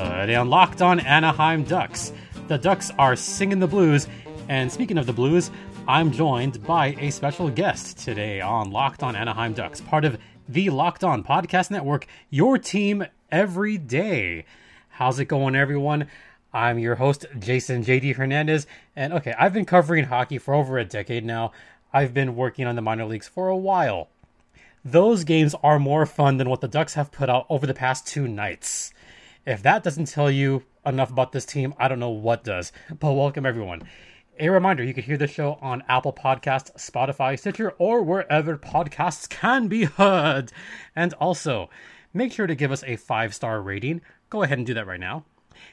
today on Locked On Anaheim Ducks. The Ducks are singing the blues, and speaking of the blues, I'm joined by a special guest today on Locked On Anaheim Ducks, part of the Locked On Podcast Network, your team every day. How's it going, everyone? I'm your host, Jason JD Hernandez, and okay, I've been covering hockey for over a decade now. I've been working on the minor leagues for a while. Those games are more fun than what the Ducks have put out over the past two nights. If that doesn't tell you enough about this team, I don't know what does. But welcome, everyone. A reminder, you can hear the show on Apple Podcasts, Spotify, Stitcher, or wherever podcasts can be heard. And also, make sure to give us a 5-star rating. Go ahead and do that right now.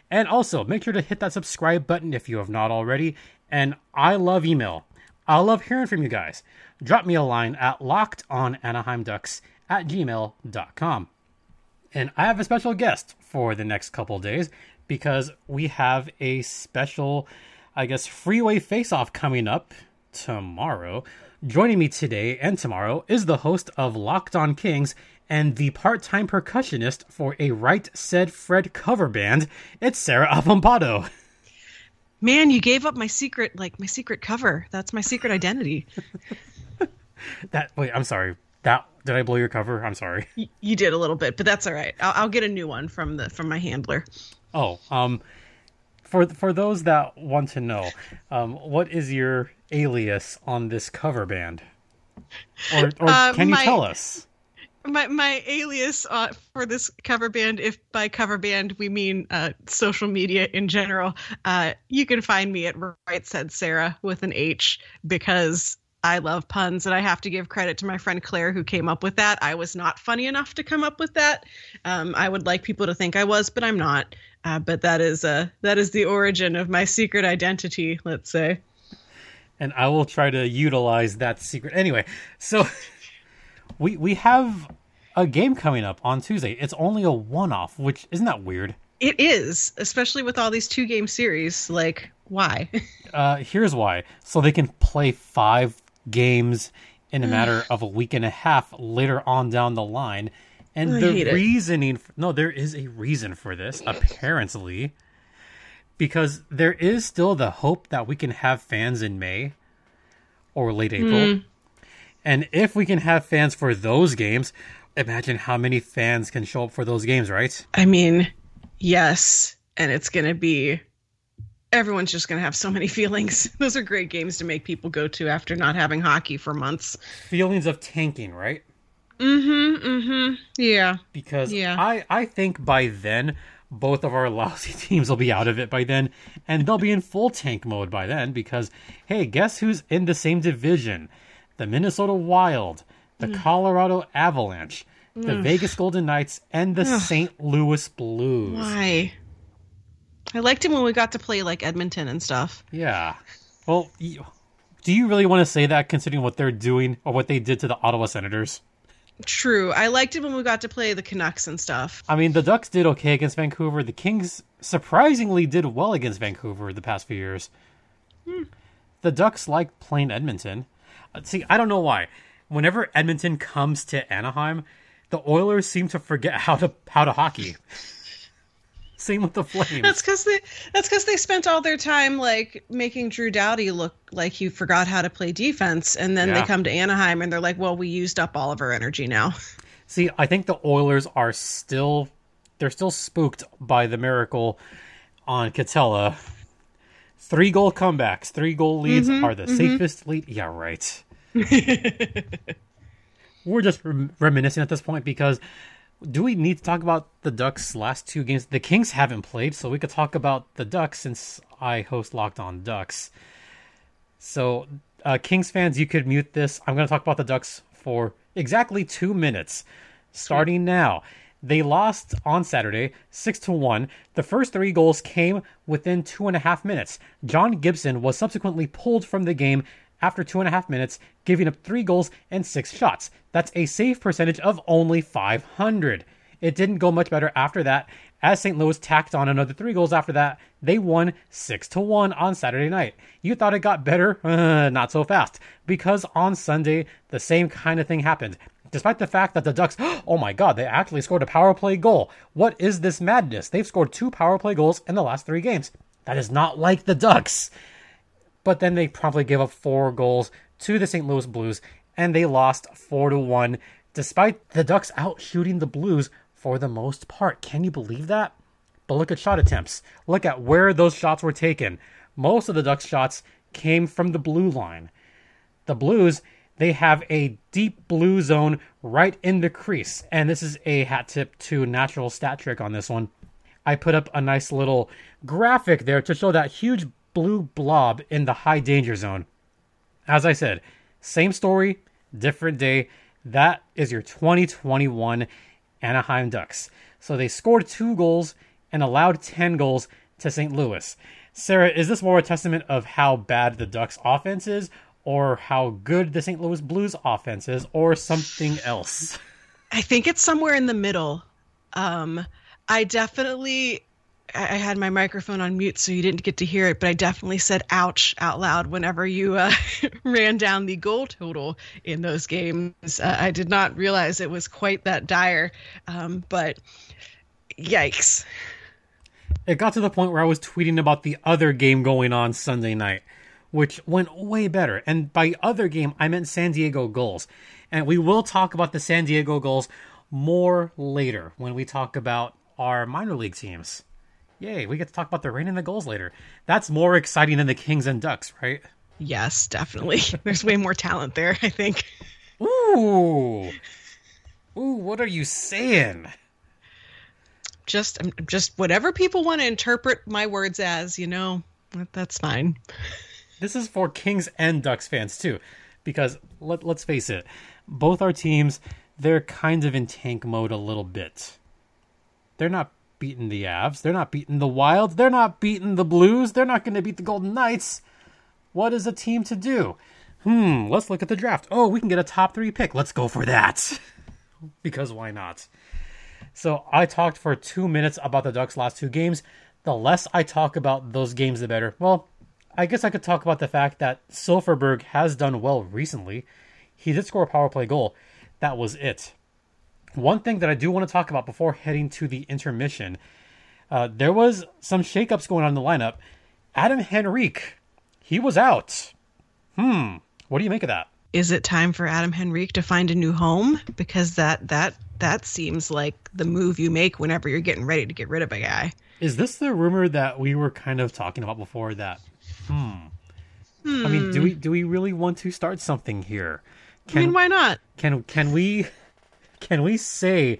And also, make sure to hit that subscribe button if you have not already. And I love email. I love hearing from you guys. Drop me a line at lockedonanaheimducks@gmail.com. And I have a special guest for the next couple of days because we have a special, I guess, freeway face-off coming up tomorrow. Joining me today and tomorrow is the host of Locked On Kings and the part-time percussionist for a Right Said Fred cover band. It's Sarah Avampato. Man, you gave up my secret, like my secret cover. That's my secret identity. Wait, I'm sorry. Did I blow your cover? I'm sorry. You did a little bit, but that's all right. I'll get a new one from my handler. Oh, for those that want to know, what is your alias on this cover band? Or can you tell us? My alias for this cover band, if by cover band we mean social media in general, you can find me at Right Said Sarah with an H because I love puns, and I have to give credit to my friend Claire who came up with that. I was not funny enough to come up with that. I would like people to think I was, but I'm not. But that is the origin of my secret identity, let's say. And I will try to utilize that secret. Anyway, so we have a game coming up on Tuesday. It's only a one-off, which isn't that weird? It is, especially with all these two-game series. Like, why? Here's why. So they can play 5 games in a matter of a week and a half later on down the line. And there is a reason for this, apparently, because there is still the hope that we can have fans in May or late April. And if we can have fans for those games, imagine how many fans can show up for those games, right? I mean, yes. And it's going to be, everyone's just going to have so many feelings. Those are great games to make people go to after not having hockey for months. Feelings of tanking, right? Yeah. Because I think by then, both of our lousy teams will be out of it by then. And they'll be in full tank mode by then because, hey, guess who's in the same division? The Minnesota Wild, the Colorado Avalanche, the Vegas Golden Knights, and the St. Louis Blues. Why? I liked him when we got to play like Edmonton and stuff. Yeah. Well, do you really want to say that considering what they're doing or what they did to the Ottawa Senators? True. I liked it when we got to play the Canucks and stuff. I mean, the Ducks did okay against Vancouver. The Kings surprisingly did well against Vancouver the past few years. The Ducks like playing Edmonton. See, I don't know why. Whenever Edmonton comes to Anaheim, the Oilers seem to forget how to hockey. Same with the Flames. That's because they spent all their time like making Drew Doughty look like he forgot how to play defense, and then they come to Anaheim and they're like, "Well, we used up all of our energy now." See, I think the Oilers are still spooked by the miracle on Catella. 3-goal comebacks, 3-goal leads are the safest lead. Yeah, right. We're just reminiscing at this point because do we need to talk about the Ducks' last 2 games? The Kings haven't played, so we could talk about the Ducks since I host Locked On Ducks. So, Kings fans, you could mute this. I'm going to talk about the Ducks for exactly 2 minutes, starting now. They lost on Saturday, 6-1. The first 3 goals came within 2.5 minutes. John Gibson was subsequently pulled from the game after 2.5 minutes, giving up 3 goals and 6 shots. That's a save percentage of only .500. It didn't go much better after that, as St. Louis tacked on another 3 goals after that. They won 6-1 on Saturday night. You thought it got better? Not so fast. Because on Sunday, the same kind of thing happened. Despite the fact that the Ducks, oh my God, they actually scored a power play goal. What is this madness? They've scored 2 power play goals in the last 3 games. That is not like the Ducks. But then they promptly gave up 4 goals to the St. Louis Blues, and they lost 4-1, despite the Ducks out-shooting the Blues for the most part. Can you believe that? But look at shot attempts. Look at where those shots were taken. Most of the Ducks' shots came from the blue line. The Blues, they have a deep blue zone right in the crease. And this is a hat tip to Natural Stat Trick on this one. I put up a nice little graphic there to show that huge blue blob in the high danger zone. As I said, same story, different day. That is your 2021 Anaheim Ducks. So they scored 2 goals and allowed 10 goals to St. Louis. Sarah, is this more a testament of how bad the Ducks' offense is, or how good the St. Louis Blues offense is, or something else? I think it's somewhere in the middle. I had my microphone on mute, so you didn't get to hear it, but I definitely said ouch out loud whenever you ran down the goal total in those games. I did not realize it was quite that dire, but yikes. It got to the point where I was tweeting about the other game going on Sunday night, which went way better. And by other game, I meant San Diego Gulls. And we will talk about the San Diego Gulls more later when we talk about our minor league teams. Yay, we get to talk about the Reign and the Gulls later. That's more exciting than the Kings and Ducks, right? Yes, definitely. There's way more talent there, I think. Ooh, what are you saying? Just whatever people want to interpret my words as, you know, that's fine. This is for Kings and Ducks fans, too, because let's face it, both our teams, they're kind of in tank mode a little bit. They're not beating the Avs. They're not beating the Wild. They're not beating the Blues. They're not going to beat the Golden Knights. What is a team to do? Let's look at the draft. Oh, we can get a top 3 pick. Let's go for that. Because why not? So I talked for 2 minutes about the Ducks' last 2 games. The less I talk about those games, the better. Well, I guess I could talk about the fact that Silverberg has done well recently. He did score a power play goal. That was it. One thing that I do want to talk about before heading to the intermission, there was some shakeups going on in the lineup. Adam Henrique, he was out. What do you make of that? Is it time for Adam Henrique to find a new home? Because that seems like the move you make whenever you're getting ready to get rid of a guy. Is this the rumor that we were kind of talking about before that? I mean, do we really want to start something here? Why not? Can we say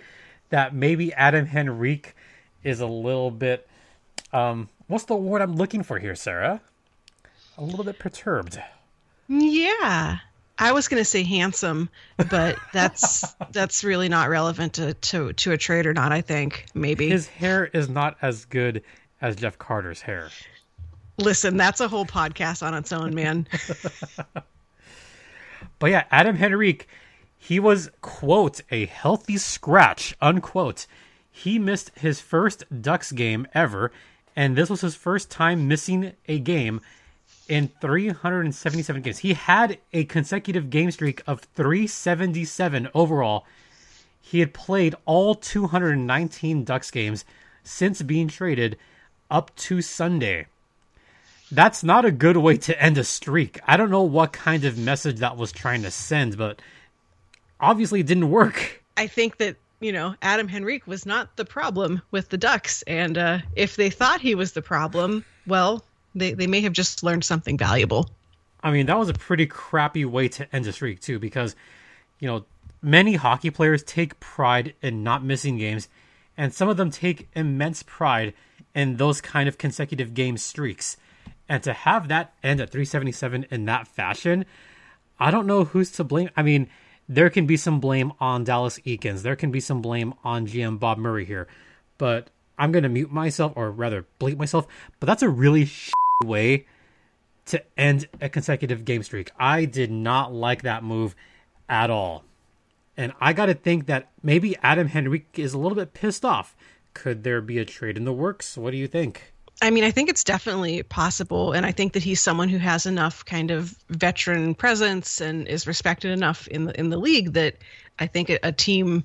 that maybe Adam Henrique is a little bit, what's the word I'm looking for here, Sarah? A little bit perturbed. Yeah. I was going to say handsome, but that's really not relevant to a trade or not, I think, maybe. His hair is not as good as Jeff Carter's hair. Listen, that's a whole podcast on its own, man. But yeah, Adam Henrique, he was, quote, a healthy scratch, unquote. He missed his first Ducks game ever, and this was his first time missing a game in 377 games. He had a consecutive game streak of 377 overall. He had played all 219 Ducks games since being traded up to Sunday. That's not a good way to end a streak. I don't know what kind of message that was trying to send, but obviously it didn't work. I think that, you know, Adam Henrique was not the problem with the Ducks. And if they thought he was the problem, well, they may have just learned something valuable. I mean, that was a pretty crappy way to end a streak, too, because, you know, many hockey players take pride in not missing games, and some of them take immense pride in those kind of consecutive game streaks. And to have that end at 377 in that fashion, I don't know who's to blame. I mean, there can be some blame on Dallas Eakins. There can be some blame on GM Bob Murray here. But I'm going to mute myself, or rather bleep myself. But that's a really shitty way to end a consecutive game streak. I did not like that move at all. And I got to think that maybe Adam Henrique is a little bit pissed off. Could there be a trade in the works? What do you think? I mean, I think it's definitely possible. And I think that he's someone who has enough kind of veteran presence and is respected enough in the league that I think a team,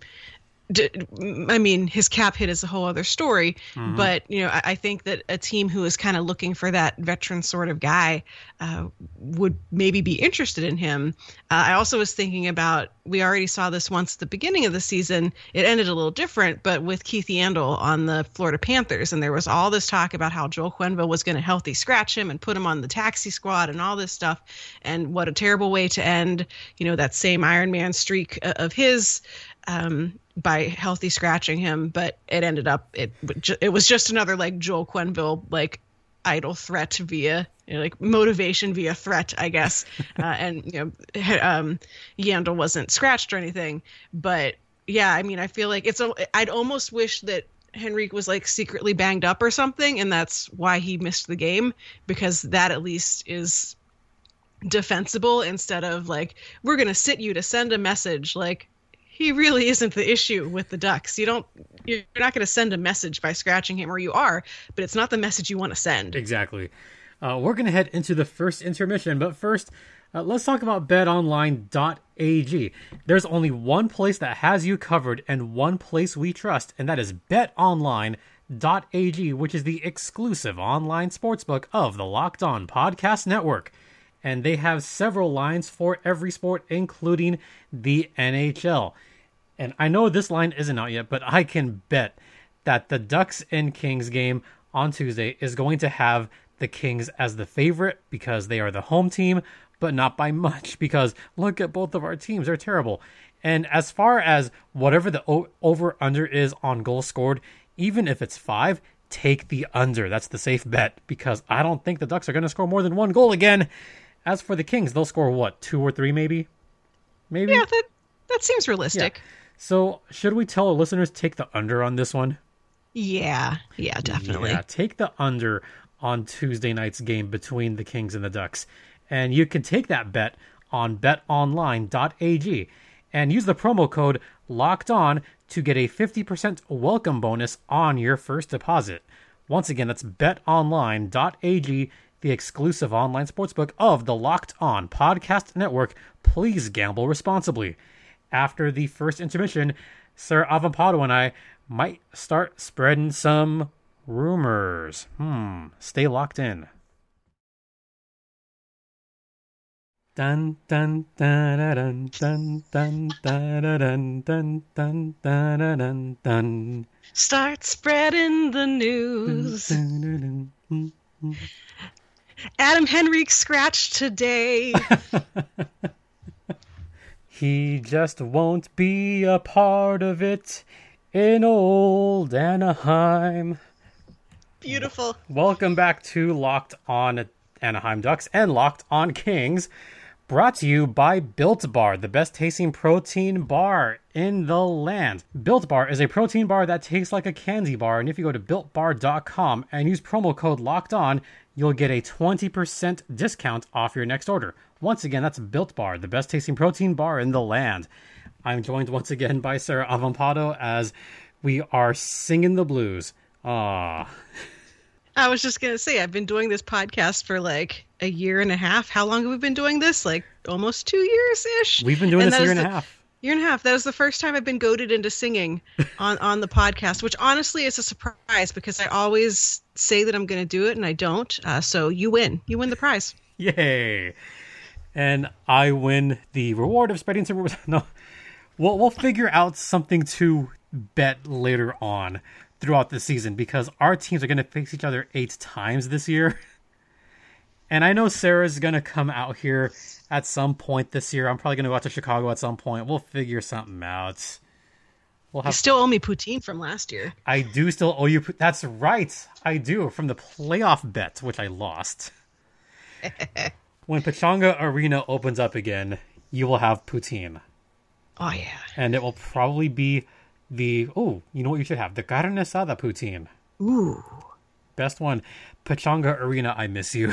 I mean, his cap hit is a whole other story, mm-hmm. but, you know, I think that a team who is kind of looking for that veteran sort of guy would maybe be interested in him. I also was thinking about, we already saw this once at the beginning of the season. It ended a little different, but with Keith Yandel on the Florida Panthers, and there was all this talk about how Joel Quenville was going to healthy scratch him and put him on the taxi squad and all this stuff. And what a terrible way to end, you know, that same Ironman streak of his, by healthy scratching him, but it ended up it was just another like Joel Quenville like idle threat via, you know, like motivation via threat, I guess. And you know, Yandel wasn't scratched or anything, but yeah, I mean, I feel like I'd almost wish that Henrique was like secretly banged up or something, and that's why he missed the game, because that at least is defensible instead of like, we're gonna sit you to send a message like. He really isn't the issue with the Ducks. You're not going to send a message by scratching him, or you are, but it's not the message you want to send. Exactly. We're going to head into the first intermission, but first, let's talk about BetOnline.ag. There's only one place that has you covered and one place we trust, and that is BetOnline.ag, which is the exclusive online sportsbook of the Locked On Podcast Network. And they have several lines for every sport, including the NHL. And I know this line isn't out yet, but I can bet that the Ducks and Kings game on Tuesday is going to have the Kings as the favorite because they are the home team, but not by much because look at both of our teams. They're terrible. And as far as whatever the over-under is on goals scored, even if it's 5, take the under. That's the safe bet because I don't think the Ducks are going to score more than one goal again. As for the Kings, they'll score, 2 or 3 maybe? Yeah, that seems realistic. Yeah. So should we tell our listeners take the under on this one? Yeah, definitely. Yeah, take the under on Tuesday night's game between the Kings and the Ducks. And you can take that bet on betonline.ag and use the promo code LOCKEDON to get a 50% welcome bonus on your first deposit. Once again, that's betonline.ag, the exclusive online sportsbook of the Locked On Podcast Network. Please gamble responsibly. After the first intermission, Sarah Avampato and I might start spreading some rumors. Stay locked in. Dun dun dun dun dun dun dun dun dun dun dun. Start spreading the news. Dun, dun, dun, dun, dun. Adam Henrique scratched today. He just won't be a part of it in old Anaheim. Beautiful. Welcome back to Locked On Anaheim Ducks and Locked On Kings. Brought to you by Built Bar, the best tasting protein bar in the land. Built Bar is a protein bar that tastes like a candy bar. And if you go to BuiltBar.com and use promo code LOCKEDON, you'll get a 20% discount off your next order. Once again, that's Built Bar, the best tasting protein bar in the land. I'm joined once again by Sarah Avampato as we are singing the blues. Aww. I was just going to say, I've been doing this podcast for like a year and a half. How long have we been doing this? Like almost 2 years-ish? We've been doing this year and a half. That was the first time I've been goaded into singing on the podcast, which honestly is a surprise because I always say that I'm going to do it and I don't. So you win the prize. Yay. And I win the reward of spreading some rumors. No, we'll figure out something to bet later on throughout the season because our teams are going to face each other 8 times this year. And I know Sarah's going to come out here at some point this year. I'm probably going to go out to Chicago at some point. We'll figure something out. You still owe me poutine from last year. I do still owe you. That's right. I do. From the playoff bet, which I lost. When Pechanga Arena opens up again, you will have poutine. Oh, yeah. And it will probably be you know what you should have? The carne asada poutine. Ooh. Best one. Pechanga Arena, I miss you.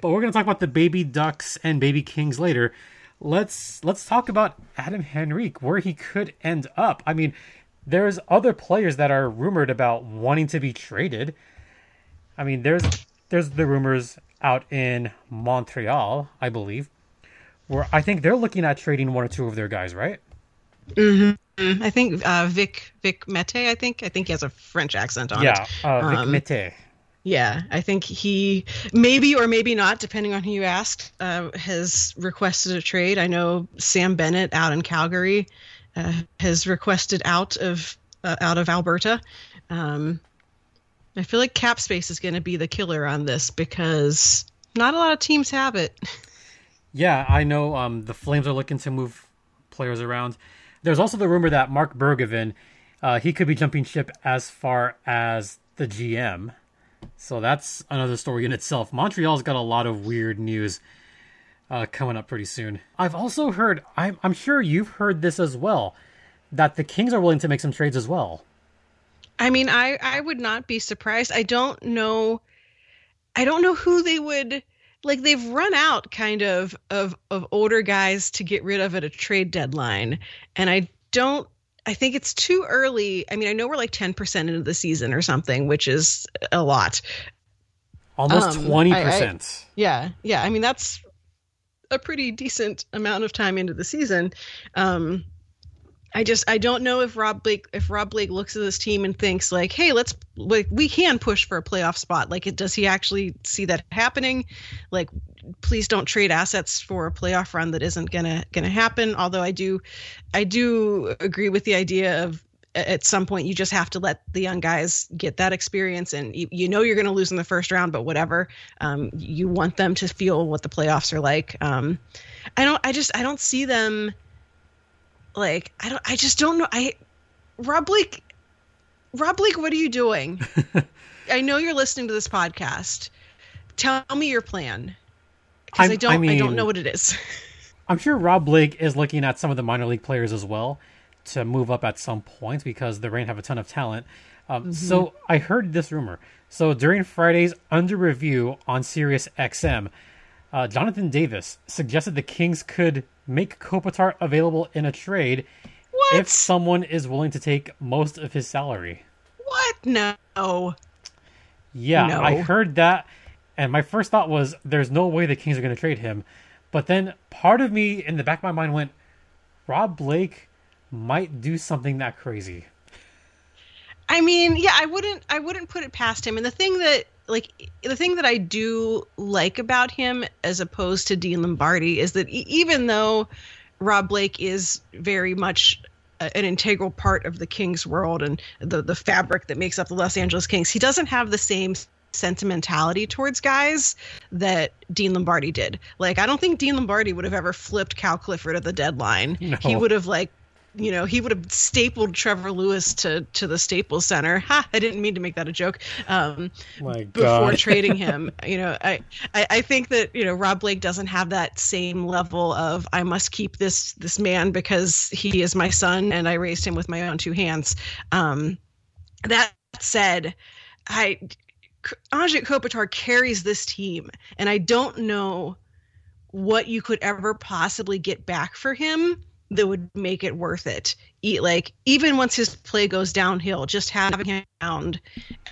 But we're going to talk about the baby Ducks and baby Kings later. Let's talk about Adam Henrique, where he could end up. I mean, There's other players that are rumored about wanting to be traded. I mean, there's the rumors out in Montreal, I believe, where I think they're looking at trading one or two of their guys, right? Mm-hmm. I think Vic Mete, I think he has a French accent on it. Yeah, Vic Mete. Yeah, I think he maybe or maybe not, depending on who you ask, has requested a trade. I know Sam Bennett out in Calgary has requested out of Alberta. I feel like cap space is going to be the killer on this because not a lot of teams have it. Yeah, I know the Flames are looking to move players around. There's also the rumor that Mark Bergevin, he could be jumping ship as far as the GM. So that's another story in itself. Montreal's got a lot of weird news coming up pretty soon. I've also heard, I'm sure you've heard this as well, that the Kings are willing to make some trades as well. I mean, I would not be surprised. I don't know who they would, like, they've run out kind of older guys to get rid of at a trade deadline. And I think it's too early. I mean, I know we're like 10% into the season or something, which is a lot. Almost 20%. Yeah. I mean, that's a pretty decent amount of time into the season. I don't know if Rob Blake looks at this team and thinks like, hey, we can push for a playoff spot. Like, does he actually see that happening? Like, please don't trade assets for a playoff run that isn't gonna happen. Although I do agree with the idea of at some point you just have to let the young guys get that experience, and you're going to lose in the first round, but whatever. You want them to feel what the playoffs are like. I don't see them like I just don't know. Rob Blake, what are you doing? I know you're listening to this podcast. Tell me your plan. Because I don't know what it is. I'm sure Rob Blake is looking at some of the minor league players as well to move up at some point because the Reign have a ton of talent. So I heard this rumor. So during Friday's Under Review on Sirius XM, Jonathan Davis suggested the Kings could make Kopitar available in a trade if someone is willing to take most of his salary. What? No. Yeah, no. I heard that. And my first thought was, there's no way the Kings are going to trade him. But then part of me in the back of my mind went, Rob Blake might do something that crazy. I mean, yeah, I wouldn't put it past him. And the thing that I do like about him as opposed to Dean Lombardi is that even though Rob Blake is very much an integral part of the Kings world and the fabric that makes up the Los Angeles Kings, he doesn't have the same sentimentality towards guys that Dean Lombardi did. Like, I don't think Dean Lombardi would have ever flipped Cal Clifford at the deadline. No. He would have he would have stapled Trevor Lewis to the Staples Center. I didn't mean to make that a joke. My God. Before trading him, I think that, Rob Blake doesn't have that same level of, I must keep this man because he is my son and I raised him with my own two hands. That said, Anze Kopitar carries this team, and I don't know what you could ever possibly get back for him that would make it worth it. Even once his play goes downhill, just having him around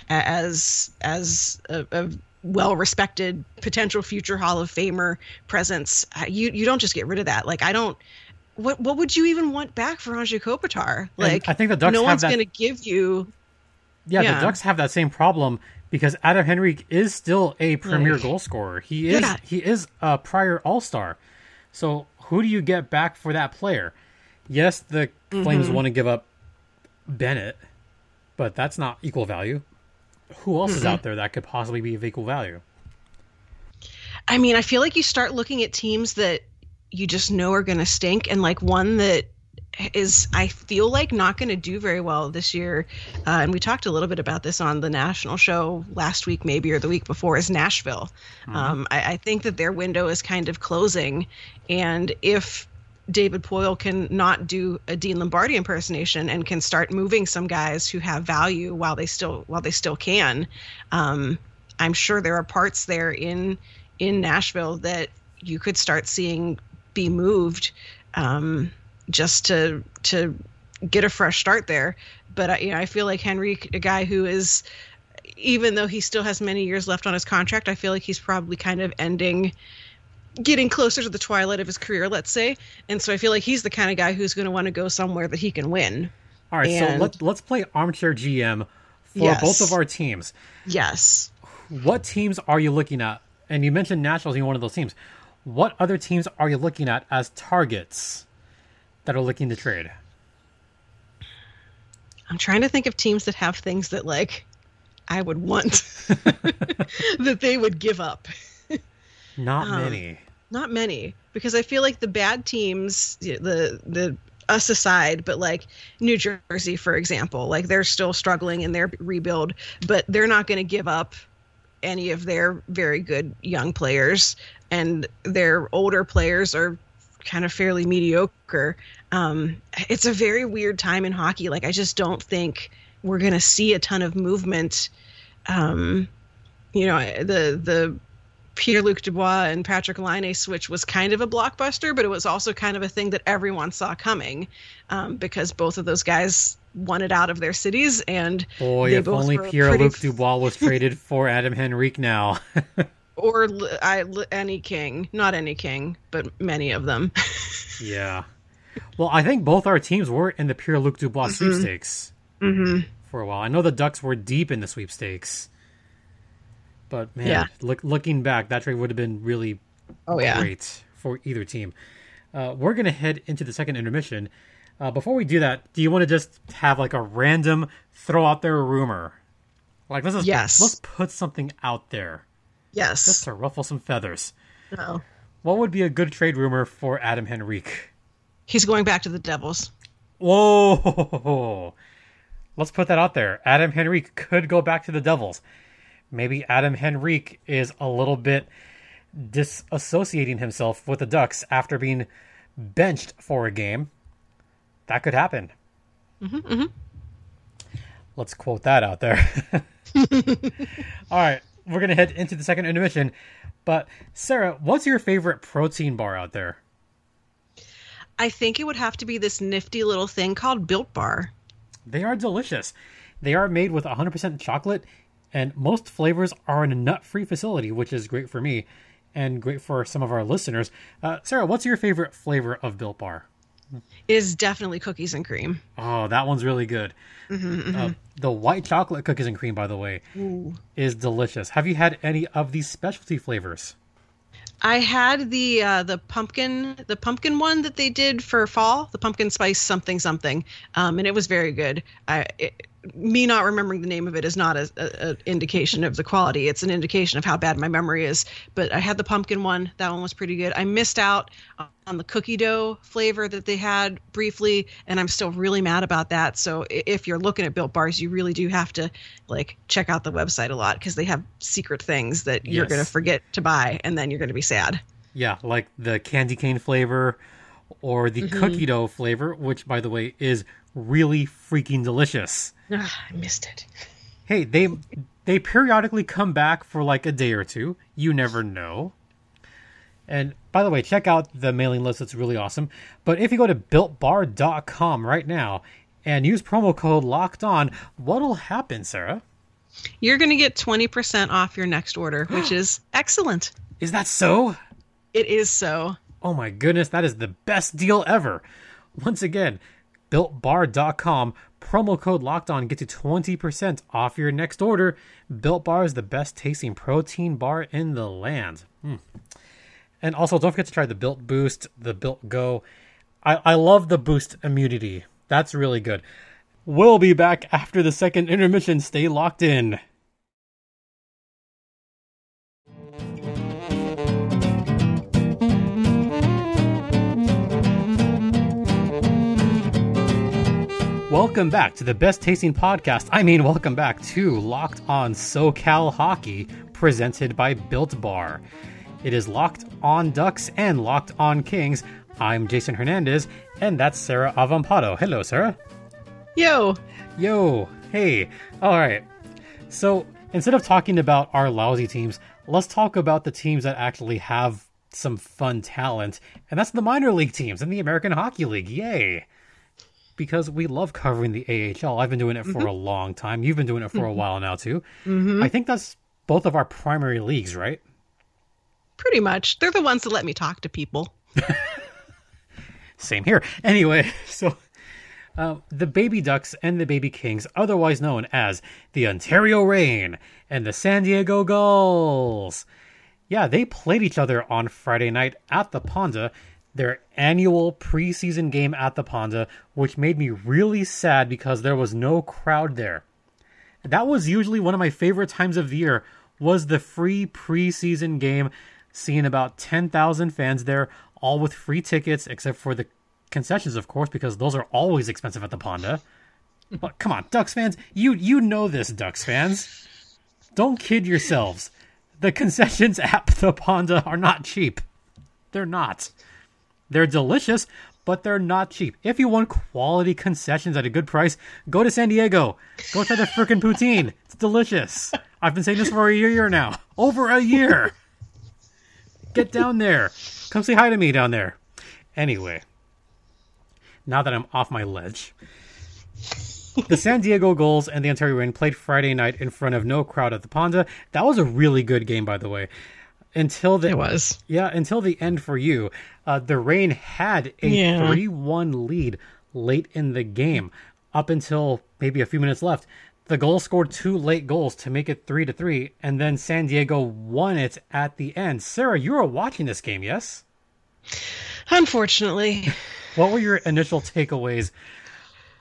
as a well-respected potential future Hall of Famer presence, you don't just get rid of that. Like, I don't. What would you even want back for Anze Kopitar? Like, I think the Ducks no one's going to give you. Yeah, the Ducks have that same problem because Adam Henrique is still a premier goal scorer. He is a prior All-Star. So who do you get back for that player? Yes, the Flames want to give up Bennett, but that's not equal value. Who else is out there that could possibly be of equal value? I mean, I feel like you start looking at teams that you just know are going to stink, and like one that is, I feel like, not going to do very well this year. And we talked a little bit about this on the national show last week, maybe, or the week before, is Nashville. I think that their window is kind of closing. And if David Poile can not do a Dean Lombardi impersonation and can start moving some guys who have value while they still can, I'm sure there are parts there in Nashville that you could start seeing be moved, just to get a fresh start there. But I feel like Henrique, a guy who is, even though he still has many years left on his contract, I feel like he's probably kind of getting closer to the twilight of his career, let's say. And so I feel like he's the kind of guy who's going to want to go somewhere that he can win. All right, so let's play armchair GM for both of our teams. Yes. What teams are you looking at? And you mentioned Nashville's being one of those teams. What other teams are you looking at as targets that are looking to trade? I'm trying to think of teams that have things that, like, I would want that they would give up. Not many, because I feel like the bad teams, the us aside, but like New Jersey, for example, like they're still struggling in their rebuild, but they're not going to give up any of their very good young players, and their older players are kind of fairly mediocre. It's a very weird time in hockey. Like, I just don't think we're going to see a ton of movement. The Pierre-Luc Dubois and Patrick Laine switch was kind of a blockbuster, but it was also kind of a thing that everyone saw coming, because both of those guys wanted out of their cities. And boy, if only Pierre-Luc Dubois was traded for Adam Henrique now. Or any king. Not any king, but many of them. Yeah. Well, I think both our teams were in the Pierre-Luc Dubois sweepstakes for a while. I know the Ducks were deep in the sweepstakes. But, man, looking back, that trade would have been really great for either team. We're going to head into the second intermission. Before we do that, do you want to just have, like, a random throw out there rumor? Like, let's put something out there. Yes. Just to ruffle some feathers. No. What would be a good trade rumor for Adam Henrique? He's going back to the Devils. Whoa. Let's put that out there. Adam Henrique could go back to the Devils. Maybe Adam Henrique is a little bit disassociating himself with the Ducks after being benched for a game. That could happen. Let's quote that out there. All right, we're going to head into the second intermission. But, Sarah, what's your favorite protein bar out there? I think it would have to be this nifty little thing called Built Bar. They are delicious. They are made with 100% chocolate, and most flavors are in a nut-free facility, which is great for me and great for some of our listeners. Sarah, what's your favorite flavor of Built Bar? It is definitely cookies and cream. Oh, that one's really good. The white chocolate cookies and cream, by the way, is delicious. Have you had any of these specialty flavors? I had the pumpkin one that they did for fall, the pumpkin spice something, and it was very good. Me not remembering the name of it is not an indication of the quality. It's an indication of how bad my memory is. But I had the pumpkin one. That one was pretty good. I missed out on the cookie dough flavor that they had briefly, and I'm still really mad about that. So if you're looking at Built Bars, you really do have to, like, check out the website a lot, because they have secret things that you're going to forget to buy, and then you're going to be sad. Yeah, like the candy cane flavor or the cookie dough flavor, which, by the way, is really freaking delicious. I missed it. Hey, they periodically come back for like a day or two. You never know. And by the way, check out the mailing list. It's really awesome. But if you go to BuiltBar.com right now and use promo code Locked On, what'll happen, Sarah? You're going to get 20% off your next order, which is excellent. Is that so? It is so. Oh my goodness, that is the best deal ever. Once again, BuiltBar.com, promo code Locked On, gets you 20% off your next order. Built Bar is the best tasting protein bar in the land. And also, don't forget to try the Built Boost, the Built Go. I love the Boost immunity. That's really good. We'll be back after the second intermission. Stay locked in. Welcome back to the best tasting podcast. I mean, welcome back to Locked On SoCal Hockey, presented by Built Bar. It is Locked On Ducks and Locked On Kings. I'm Jason Hernandez, and that's Sarah Avampato. Hello, Sarah. Yo. Hey. All right. So instead of talking about our lousy teams, let's talk about the teams that actually have some fun talent, and that's the minor league teams in the American Hockey League. Yay. because we love covering the AHL. I've been doing it for a long time. You've been doing it for a while now, too. I think that's both of our primary leagues, right? Pretty much. They're the ones that let me talk to people. Same here. Anyway, so the Baby Ducks and the Baby Kings, otherwise known as the Ontario Reign and the San Diego Gulls. Yeah, they played each other on Friday night at the Ponda, their annual preseason game at the Ponda, which made me really sad because there was no crowd there. That was usually one of my favorite times of the year, was the free preseason game, seeing about 10,000 fans there, all with free tickets, except for the concessions, of course, because those are always expensive at the Ponda. But come on, Ducks fans, you know this, Ducks fans. Don't kid yourselves. The concessions at the Ponda are not cheap. They're not. They're delicious, but they're not cheap. If you want quality concessions at a good price, go to San Diego. Go try the frickin' poutine. It's delicious. I've been saying this for a year now. Over a year. Get down there. Come say hi to me down there. Anyway, now that I'm off my ledge, the San Diego Gulls and the Ontario Reign played Friday night in front of no crowd at the Ponda. That was a really good game, by the way. Until the end for you. The Reign had a 3-1 lead late in the game, up until maybe a few minutes left. The Gulls scored two late goals to make it 3-3, and then San Diego won it at the end. Sarah, you were watching this game, yes? Unfortunately. What were your initial takeaways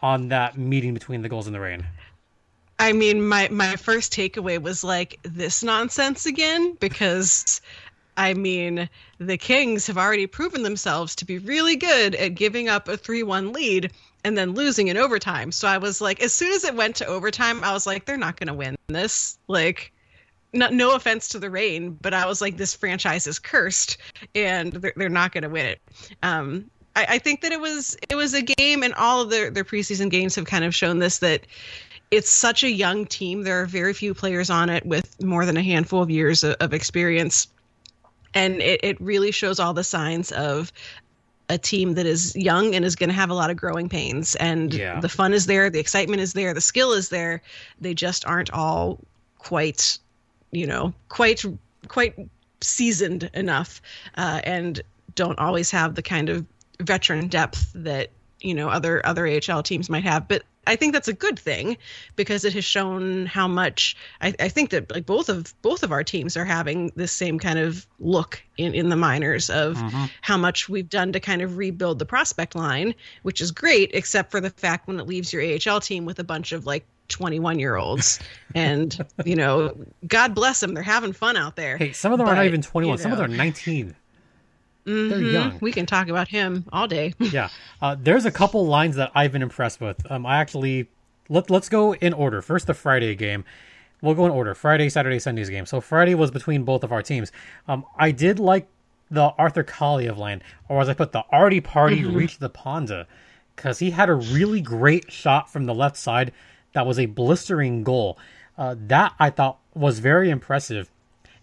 on that meeting between the Gulls and the Reign? I mean, my first takeaway was like, this nonsense again? Because, I mean, the Kings have already proven themselves to be really good at giving up a 3-1 lead and then losing in overtime. So I was like, as soon as it went to overtime, I was like, they're not going to win this. Like, no offense to the Reign, but I was like, this franchise is cursed and they're not going to win it. I think that it was a game, and all of their preseason games have kind of shown this, that it's such a young team. There are very few players on it with more than a handful of years of experience. And it really shows all the signs of a team that is young and is going to have a lot of growing pains. And the fun is there. The excitement is there. The skill is there. They just aren't all quite seasoned enough and don't always have the kind of veteran depth that other AHL teams might have. But I think that's a good thing, because it has shown how much I think that, like, both of our teams are having this same kind of look in the minors of how much we've done to kind of rebuild the prospect line, which is great, except for the fact when it leaves your AHL team with a bunch of like 21-year-olds and God bless them, they're having fun out there. Hey, some of them are not even 21, some of them are 19. They're young. We can talk about him all day. Yeah. There's a couple lines that I've been impressed with. I actually, let's go in order. First, the Friday game. We'll go in order. Friday, Saturday, Sunday's game. So Friday was between both of our teams. I did like the Arthur Kaliyev line, or as I put, the Arty Party reached the Ponda, because he had a really great shot from the left side that was a blistering goal. That I thought was very impressive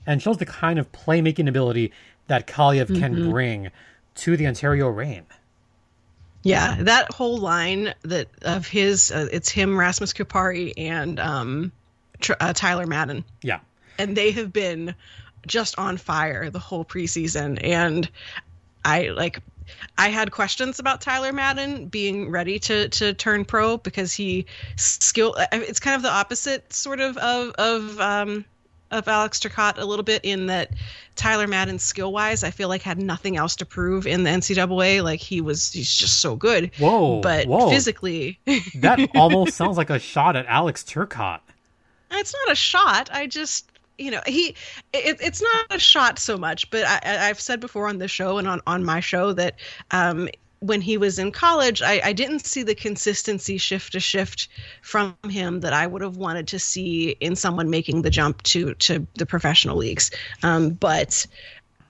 and shows the kind of playmaking ability that Kaliev can bring to the Ontario Reign. Yeah, that whole line that of his, it's him, Rasmus Kupari, and Tyler Madden. Yeah. And they have been just on fire the whole preseason. And I had questions about Tyler Madden being ready to turn pro, because it's kind of the opposite sort of Alex Turcotte a little bit, in that Tyler Madden, skill-wise, I feel like had nothing else to prove in the NCAA. Like, he's just so good. But physically... That almost sounds like a shot at Alex Turcotte. It's not a shot. I just... it's not a shot so much, but I've said before on this show and on my show that when he was in college, I didn't see the consistency shift to shift from him that I would have wanted to see in someone making the jump to the professional leagues. But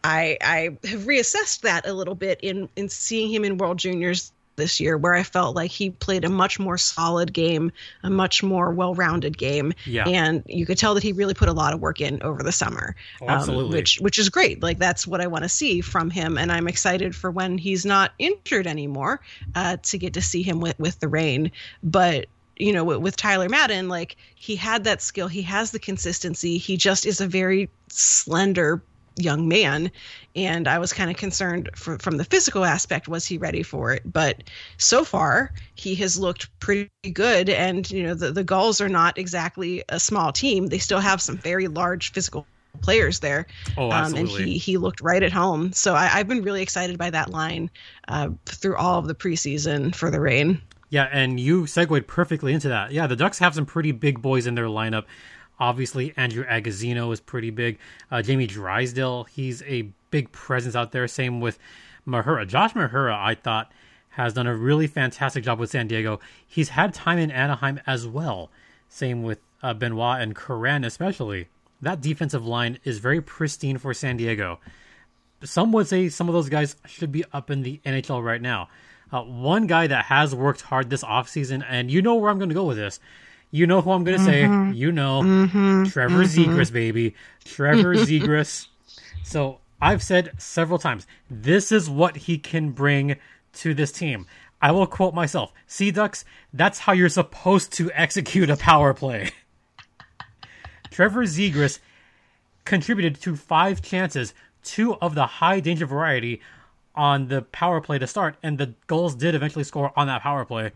I have reassessed that a little bit in seeing him in World Juniors this year, where I felt like he played a much more solid game, a much more well-rounded game. Yeah. And you could tell that he really put a lot of work in over the summer, which is great. Like, that's what I want to see from him. And I'm excited for when he's not injured anymore to get to see him with the Reign. But, you know, with Tyler Madden, like, he had that skill. He has the consistency. He just is a very slender young man, and I was kind of concerned from the physical aspect, was he ready for it? But so far he has looked pretty good, and you know, the Gulls are not exactly a small team. They still have some very large physical players there. And he looked right at home, so I've been really excited by that line through all of the preseason for the Reign. Yeah, and you segued perfectly into that. Yeah, the Ducks have some pretty big boys in their lineup. Obviously, Andrew Agazino is pretty big. Jamie Drysdale, he's a big presence out there. Same with Mahura. Josh Mahura, I thought, has done a really fantastic job with San Diego. He's had time in Anaheim as well. Same with Benoit and Curran especially. That defensive line is very pristine for San Diego. Some would say some of those guys should be up in the NHL right now. One guy that has worked hard this offseason, and you know where I'm going to go with this. You know who I'm going to say. You know, Trevor Zegras, baby. Trevor Zegras. So I've said several times, this is what he can bring to this team. I will quote myself. Sea Ducks, that's how you're supposed to execute a power play. Trevor Zegras contributed to 5 chances, 2 of the high danger variety on the power play to start, and the Gulls did eventually score on that power play.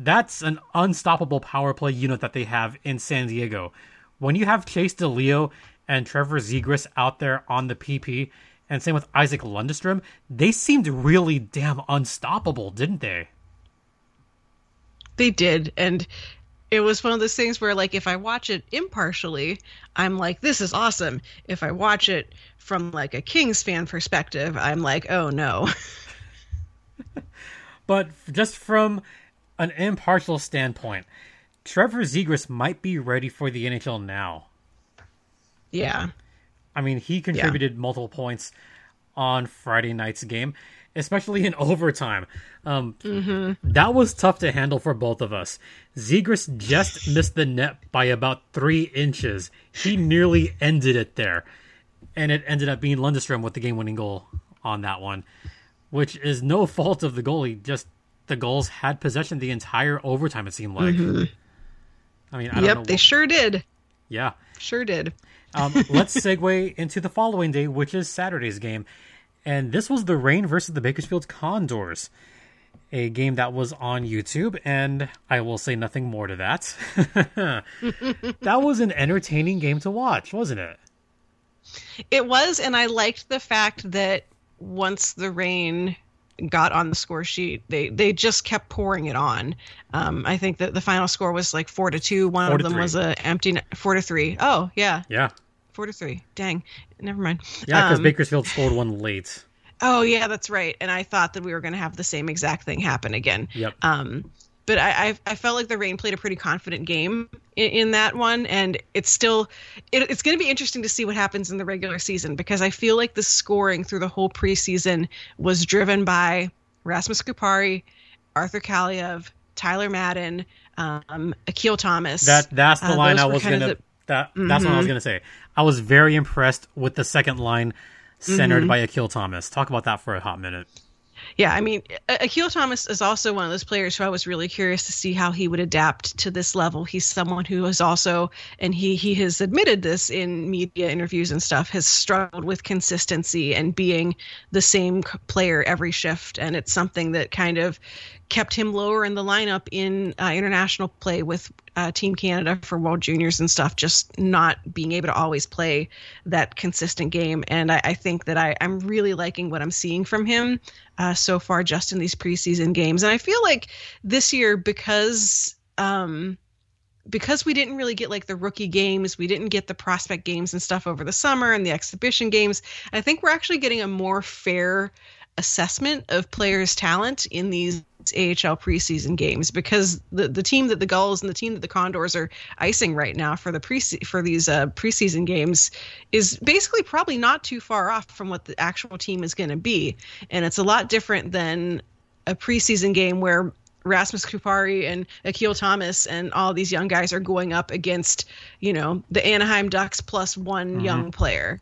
That's an unstoppable power play unit that they have in San Diego. When you have Chase DeLeo and Trevor Zegras out there on the PP, and same with Isaac Lundstrom, they seemed really damn unstoppable, didn't they? They did, and it was one of those things where, like, if I watch it impartially, I'm like, this is awesome. If I watch it from, like, a Kings fan perspective, I'm like, oh, no. But just from an impartial standpoint, Trevor Zegras might be ready for the NHL now. Yeah. I mean, he contributed multiple points on Friday night's game, especially in overtime. That was tough to handle for both of us. Zegras just missed the net by about 3 inches. He nearly ended it there. And it ended up being Lundstrom with the game-winning goal on that one, which is no fault of the goalie, just the Gulls had possession the entire overtime, it seemed like. I mean, I don't know. Yep, they sure did. Yeah. Sure did. Let's segue into the following day, which is Saturday's game. And this was the Reign versus the Bakersfield Condors, a game that was on YouTube, and I will say nothing more to that. That was an entertaining game to watch, wasn't it? It was, and I liked the fact that once the Reign got on the score sheet, they just kept pouring it on. I think that the final score was like 4-2. One of them was a empty 4-3. Oh yeah. Yeah. 4-3. Dang. Never mind. Yeah. Cause Bakersfield scored one late. Oh yeah, that's right. And I thought that we were going to have the same exact thing happen again. Yep. But I felt like the Reign played a pretty confident game in that one, and it's still it's going to be interesting to see what happens in the regular season, because I feel like the scoring through the whole preseason was driven by Rasmus Kupari, Arthur Kaliyev, Tyler Madden, Akil Thomas. That's the line I was going to. That's what I was going to say. I was very impressed with the second line centered by Akil Thomas. Talk about that for a hot minute. Yeah, I mean, Akil Thomas is also one of those players who I was really curious to see how he would adapt to this level. He's someone who is also, and he has admitted this in media interviews and stuff, has struggled with consistency and being the same player every shift. And it's something that kind of kept him lower in the lineup in international play with Team Canada for World Juniors and stuff, just not being able to always play that consistent game. And I think that I'm really liking what I'm seeing from him so far, just in these preseason games. And I feel like this year, because we didn't really get like the rookie games, we didn't get the prospect games and stuff over the summer and the exhibition games, I think we're actually getting a more fair assessment of players' talent in these AHL preseason games, because the team that the Gulls and the team that the Condors are icing right now for the preseason games is basically probably not too far off from what the actual team is going to be. And it's a lot different than a preseason game where Rasmus Kupari and Akil Thomas and all these young guys are going up against, you know, the Anaheim Ducks plus one young player.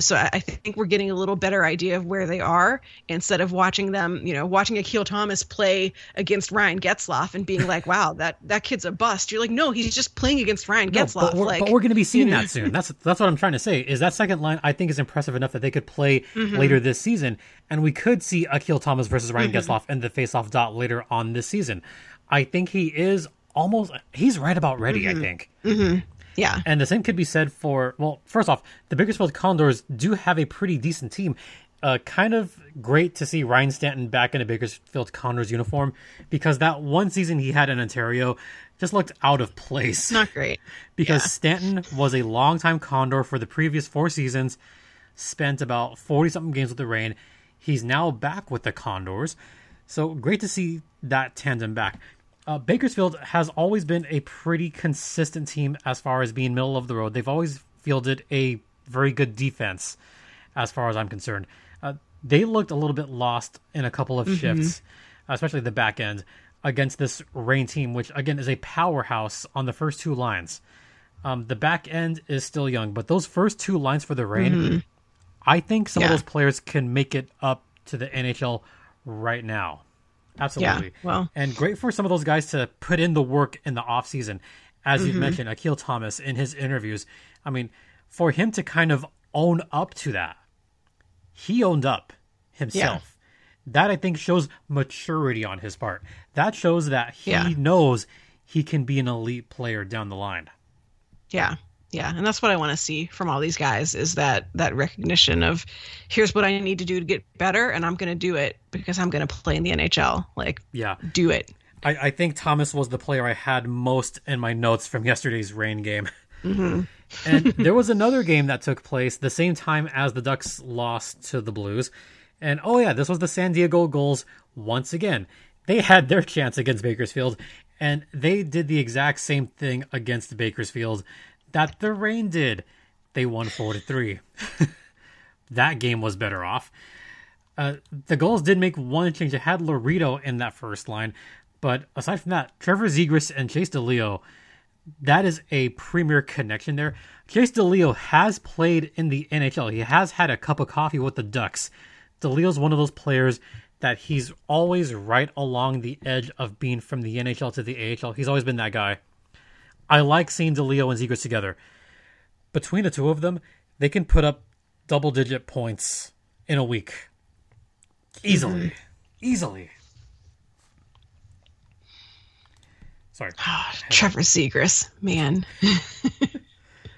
So I think we're getting a little better idea of where they are instead of watching them, you know, watching Akil Thomas play against Ryan Getzloff and being like, wow, that kid's a bust. You're like, no, he's just playing against Ryan Getzloff. But we're going to be seeing that soon. That's what I'm trying to say is that second line, I think, is impressive enough that they could play later this season. And we could see Akil Thomas versus Ryan Getzloff in the faceoff dot later on this season. I think he is he's right about ready, I think. Yeah. And the same could be said for, well, first off, the Bakersfield Condors do have a pretty decent team. Kind of great to see Ryan Stanton back in a Bakersfield Condors uniform because that one season he had in Ontario just looked out of place. Not great. Because Stanton was a longtime Condor for the previous four seasons, spent about 40-something games with the Reign. He's now back with the Condors. So great to see that tandem back. Bakersfield has always been a pretty consistent team as far as being middle of the road. They've always fielded a very good defense as far as I'm concerned. They looked a little bit lost in a couple of shifts, especially the back end, against this Reign team, which, again, is a powerhouse on the first two lines. The back end is still young, but those first two lines for the Reign, I think some of those players can make it up to the NHL right now. Absolutely. Yeah, well, and great for some of those guys to put in the work in the offseason. As you've mentioned, Akil Thomas in his interviews, I mean, for him to kind of own up to that, he owned up himself. Yeah. That, I think, shows maturity on his part. That shows that he knows he can be an elite player down the line. Yeah. Yeah, and that's what I want to see from all these guys is that recognition of here's what I need to do to get better, and I'm going to do it because I'm going to play in the NHL. Like, do it. I think Thomas was the player I had most in my notes from yesterday's Reign game. And there was another game that took place the same time as the Ducks lost to the Blues. And, this was the San Diego Gulls once again. They had their chance against Bakersfield, and they did the exact same thing against Bakersfield that the Reign did. They won 4-3. That game was better off. The Gulls did make one change. It had Laredo in that first line. But aside from that, Trevor Zegras and Chase DeLeo, that is a premier connection there. Chase DeLeo has played in the NHL. He has had a cup of coffee with the Ducks. DeLeo's one of those players that he's always right along the edge of being from the NHL to the AHL. He's always been that guy. I like seeing DeLeo and Zegras together. Between the two of them, they can put up double-digit points in a week. Easily. Easily. Sorry. Oh, Trevor Zegras, man.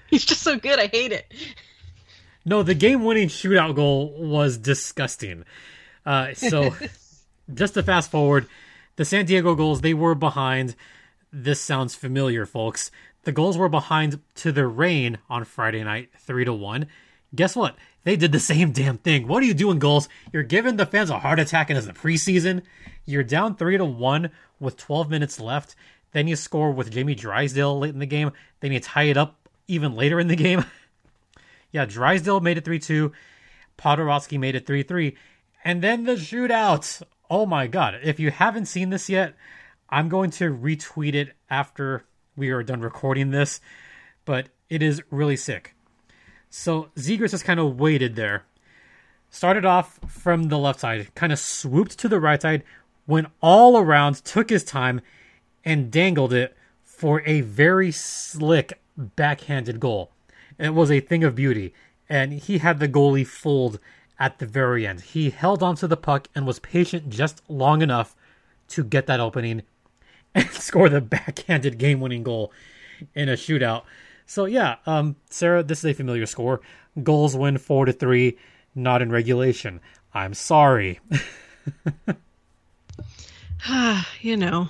He's just so good. I hate it. No, the game-winning shootout goal was disgusting. So just to fast forward, the San Diego Gulls, they were behind. This sounds familiar, folks. The Gulls were behind to the Reign on Friday night, 3-1. Guess what? They did the same damn thing. What are you doing, Gulls? You're giving the fans a heart attack and it's the preseason. You're down 3-1 with 12 minutes left. Then you score with Jamie Drysdale late in the game. Then you tie it up even later in the game. Drysdale made it 3-2. Podorowski made it 3-3. And then the shootout. Oh my God. If you haven't seen this yet, I'm going to retweet it after we are done recording this, but it is really sick. So Zegras has kind of waited there. Started off from the left side, kind of swooped to the right side, went all around, took his time, and dangled it for a very slick backhanded goal. It was a thing of beauty, and he had the goalie fooled at the very end. He held onto the puck and was patient just long enough to get that opening and score the backhanded game-winning goal in a shootout. So, Sarah, this is a familiar score. Gulls win 4-3, not in regulation. I'm sorry. You know,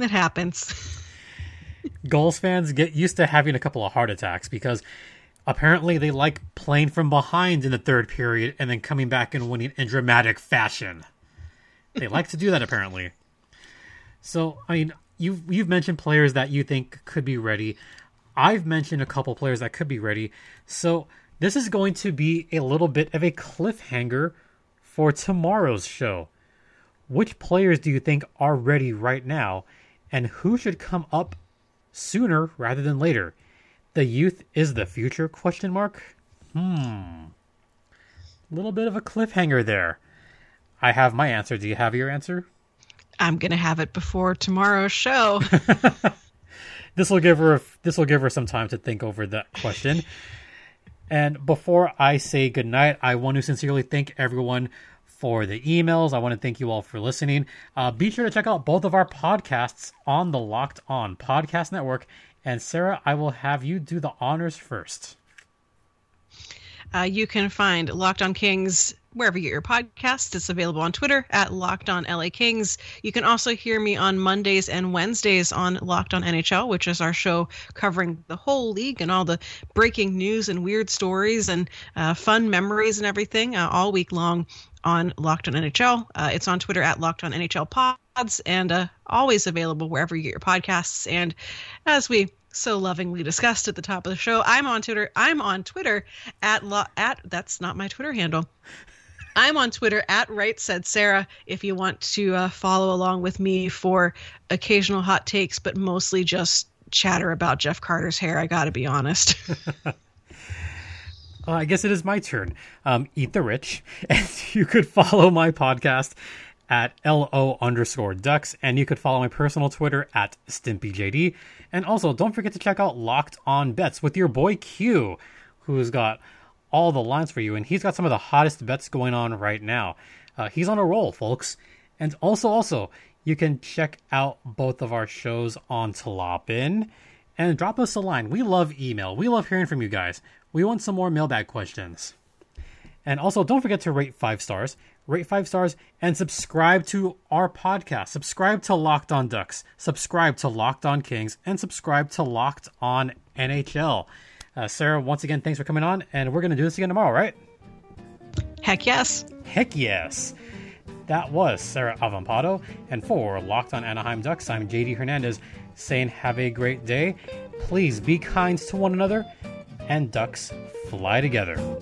it happens. Gulls fans get used to having a couple of heart attacks because apparently they like playing from behind in the third period and then coming back and winning in dramatic fashion. They like to do that, apparently. So, I mean, you've mentioned players that you think could be ready. I've mentioned a couple players that could be ready. So this is going to be a little bit of a cliffhanger for tomorrow's show. which players do you think are ready right now, and who should come up sooner rather than later? The youth is the future, question mark? A little bit of a cliffhanger there. I have my answer. Do you have your answer? I'm going to have it before tomorrow's show. This will give her some time to think over that question. And before I say goodnight, I want to sincerely thank everyone for the emails. I want to thank you all for listening. Be sure to check out both of our podcasts on the Locked On Podcast Network. And Sarah, I will have you do the honors first. You can find Locked On Kings wherever you get your podcasts. It's available on Twitter at Locked On LA Kings. You can also hear me on Mondays and Wednesdays on Locked On NHL, which is our show covering the whole league and all the breaking news and weird stories and fun memories and everything all week long on Locked On NHL. It's on Twitter at Locked On NHL Pods, and always available wherever you get your podcasts. And as we so lovingly discussed at the top of the show, I'm on Twitter at that's not my Twitter handle. I'm on Twitter at Right Said Sarah if you want to follow along with me for occasional hot takes, but mostly just chatter about Jeff Carter's hair. I got to be honest. I guess it is my turn. Eat the Rich. And you could follow my podcast at LO_Ducks. And you could follow my personal Twitter at StimpyJD. And also, don't forget to check out Locked On Bets with your boy Q, who's got all the lines for you. And he's got some of the hottest bets going on right now. He's on a roll, folks. And also, you can check out both of our shows on Tlopin. And drop us a line. We love email. We love hearing from you guys. We want some more mailbag questions. And also, don't forget to rate 5 stars. Rate 5 stars and subscribe to our podcast. Subscribe to Locked On Ducks. Subscribe to Locked On Kings. And subscribe to Locked On NHL. Sarah, once again, thanks for coming on. And we're going to do this again tomorrow, right? Heck yes. Heck yes. That was Sarah Avampato. And for Locked On Anaheim Ducks, I'm JD Hernandez saying have a great day. Please be kind to one another. And ducks fly together.